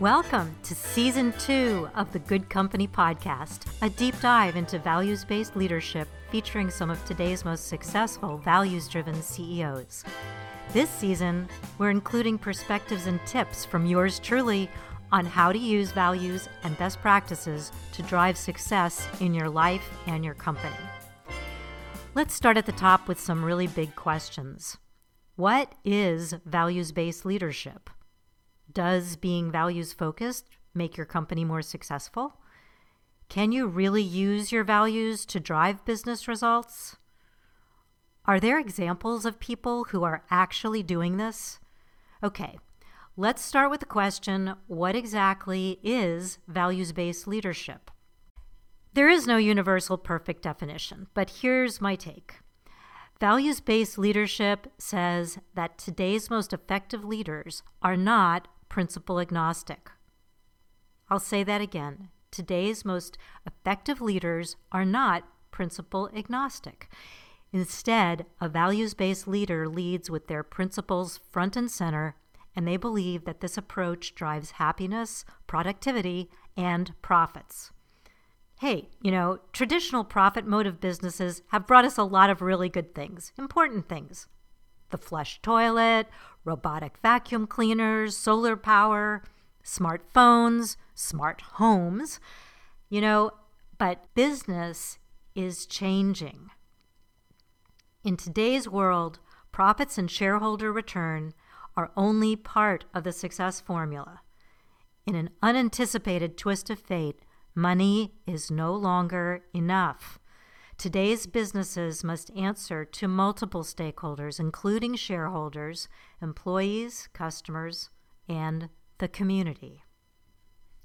Welcome to Season 2 of the Good Company Podcast, a deep dive into values-based leadership featuring some of today's most successful values-driven CEOs. This season, we're including perspectives and tips from yours truly on how to use values and best practices to drive success in your life and your company. Let's start at the top with some really big questions. What is values-based leadership? Does being values-focused make your company more successful? Can you really use your values to drive business results? Are there examples of people who are actually doing this? Okay, let's start with the question, what exactly is values-based leadership? There is no universal perfect definition, but here's my take. Values-based leadership says that today's most effective leaders are not principle agnostic. I'll say that again. Today's most effective leaders are not principle agnostic. Instead, a values-based leader leads with their principles front and center, and they believe that this approach drives happiness, productivity, and profits. Hey, traditional profit motive businesses have brought us a lot of really good things, important things. The flush toilet, robotic vacuum cleaners, solar power, smartphones, smart homes. But business is changing. In today's world, profits and shareholder return are only part of the success formula. In an unanticipated twist of fate, money is no longer enough. Today's businesses must answer to multiple stakeholders, including shareholders, employees, customers, and the community.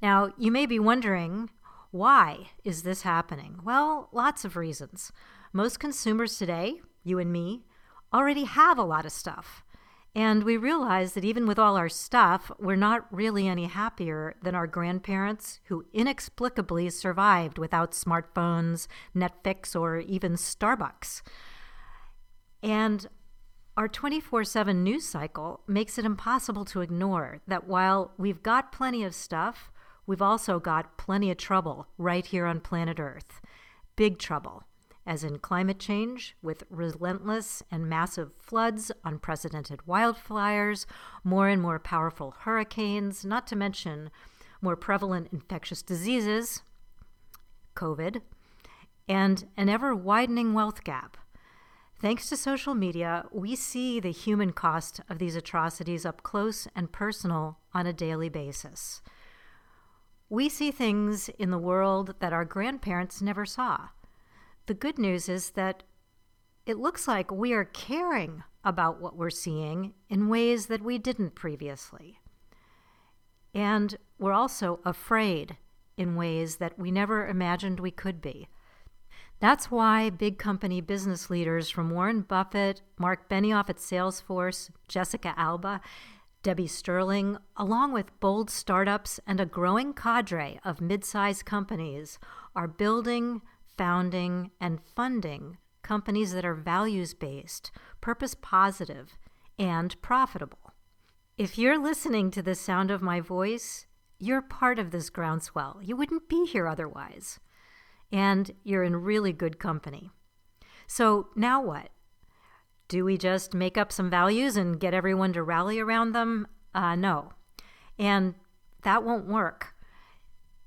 Now, you may be wondering, why is this happening? Well, lots of reasons. Most consumers today, you and me, already have a lot of stuff. And we realize that even with all our stuff, we're not really any happier than our grandparents who inexplicably survived without smartphones, Netflix, or even Starbucks. And our 24/7 news cycle makes it impossible to ignore that while we've got plenty of stuff, we've also got plenty of trouble right here on planet Earth. Big trouble. As in climate change, with relentless and massive floods, unprecedented wildfires, more and more powerful hurricanes, not to mention more prevalent infectious diseases, COVID, and an ever-widening wealth gap. Thanks to social media, we see the human cost of these atrocities up close and personal on a daily basis. We see things in the world that our grandparents never saw. The good news is that it looks like we are caring about what we're seeing in ways that we didn't previously. And we're also afraid in ways that we never imagined we could be. That's why big company business leaders from Warren Buffett, Mark Benioff at Salesforce, Jessica Alba, Debbie Sterling, along with bold startups and a growing cadre of mid-sized companies, are building, founding, and funding companies that are values-based, purpose-positive, and profitable. If you're listening to the sound of my voice, you're part of this groundswell. You wouldn't be here otherwise. And you're in really good company. So now what? Do we just make up some values and get everyone to rally around them? No. And that won't work.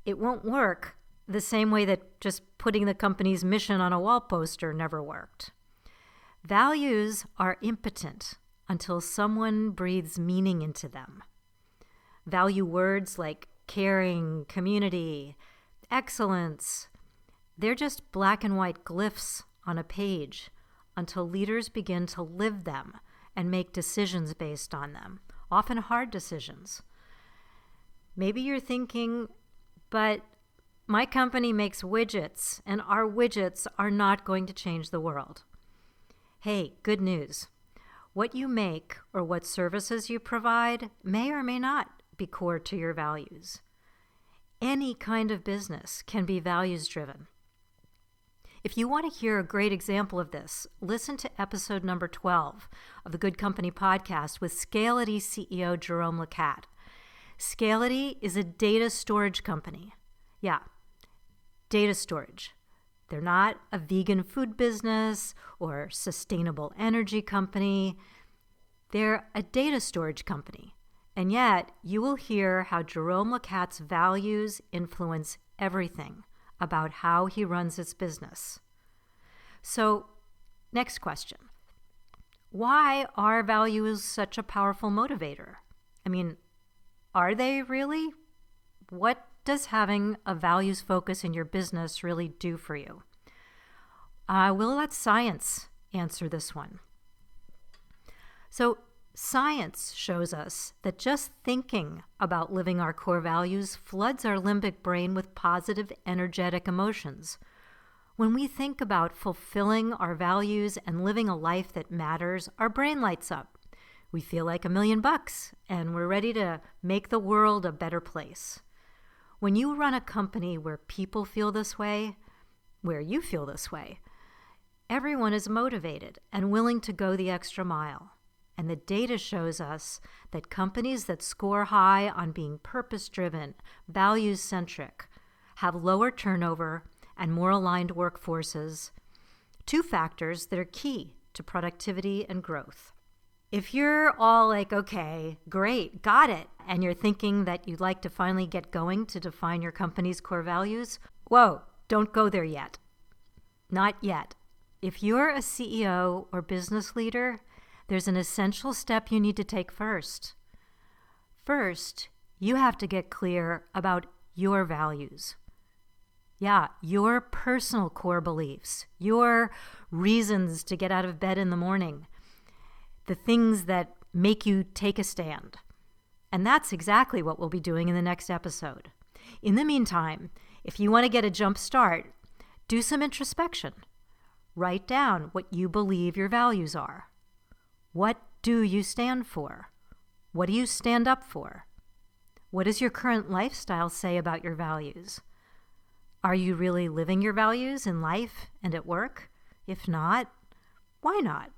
It won't work the same way that just putting the company's mission on a wall poster never worked. Values are impotent until someone breathes meaning into them. Value words like caring, community, excellence, they're just black and white glyphs on a page until leaders begin to live them and make decisions based on them, often hard decisions. Maybe you're thinking, but my company makes widgets, and our widgets are not going to change the world. Hey, good news. What you make or what services you provide may or may not be core to your values. Any kind of business can be values-driven. If you want to hear a great example of this, listen to episode number 12 of the Good Company Podcast with Scality CEO Jerome LeCat. Scality is a data storage company. Yeah, data storage. They're not a vegan food business or sustainable energy company. They're a data storage company. And yet, you will hear how Jerome LeCat's values influence everything about how he runs his business. So, next question. Why are values such a powerful motivator? I mean, are they really? What does having a values focus in your business really do for you? We'll let science answer this one. So, science shows us that just thinking about living our core values floods our limbic brain with positive, energetic emotions. When we think about fulfilling our values and living a life that matters, our brain lights up. We feel like $1,000,000 and we're ready to make the world a better place. When you run a company where people feel this way, where you feel this way, everyone is motivated and willing to go the extra mile. And the data shows us that companies that score high on being purpose-driven, values-centric, have lower turnover and more aligned workforces, two factors that are key to productivity and growth. If you're all like, okay, great, got it, and you're thinking that you'd like to finally get going to define your company's core values, whoa, don't go there yet. Not yet. If you're a CEO or business leader, there's an essential step you need to take first. First, you have to get clear about your values. Yeah, your personal core beliefs, your reasons to get out of bed in the morning, the things that make you take a stand. And that's exactly what we'll be doing in the next episode. In the meantime, if you want to get a jump start, do some introspection. Write down what you believe your values are. What do you stand for? What do you stand up for? What does your current lifestyle say about your values? Are you really living your values in life and at work? If not, why not?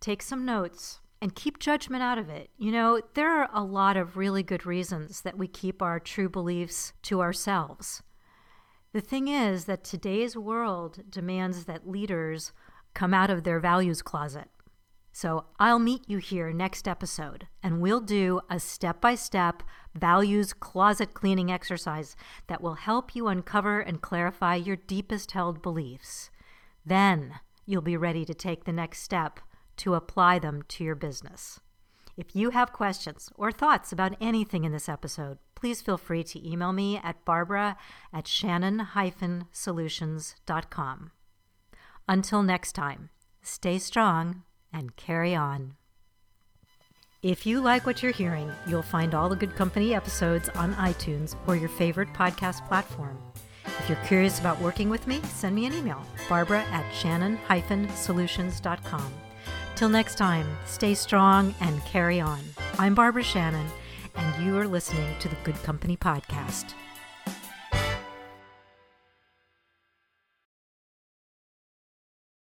Take some notes and keep judgment out of it. You know, there are a lot of really good reasons that we keep our true beliefs to ourselves. The thing is that today's world demands that leaders come out of their values closet. So I'll meet you here next episode, and we'll do a step-by-step values closet cleaning exercise that will help you uncover and clarify your deepest held beliefs. Then you'll be ready to take the next step to apply them to your business. If you have questions or thoughts about anything in this episode, please feel free to email me at barbara@shannon-solutions.com. Until next time, stay strong and carry on. If you like what you're hearing, you'll find all the Good Company episodes on iTunes or your favorite podcast platform. If you're curious about working with me, send me an email, barbara@shannon-solutions.com. Till next time, stay strong and carry on. I'm Barbara Shannon, and you are listening to the Good Company Podcast.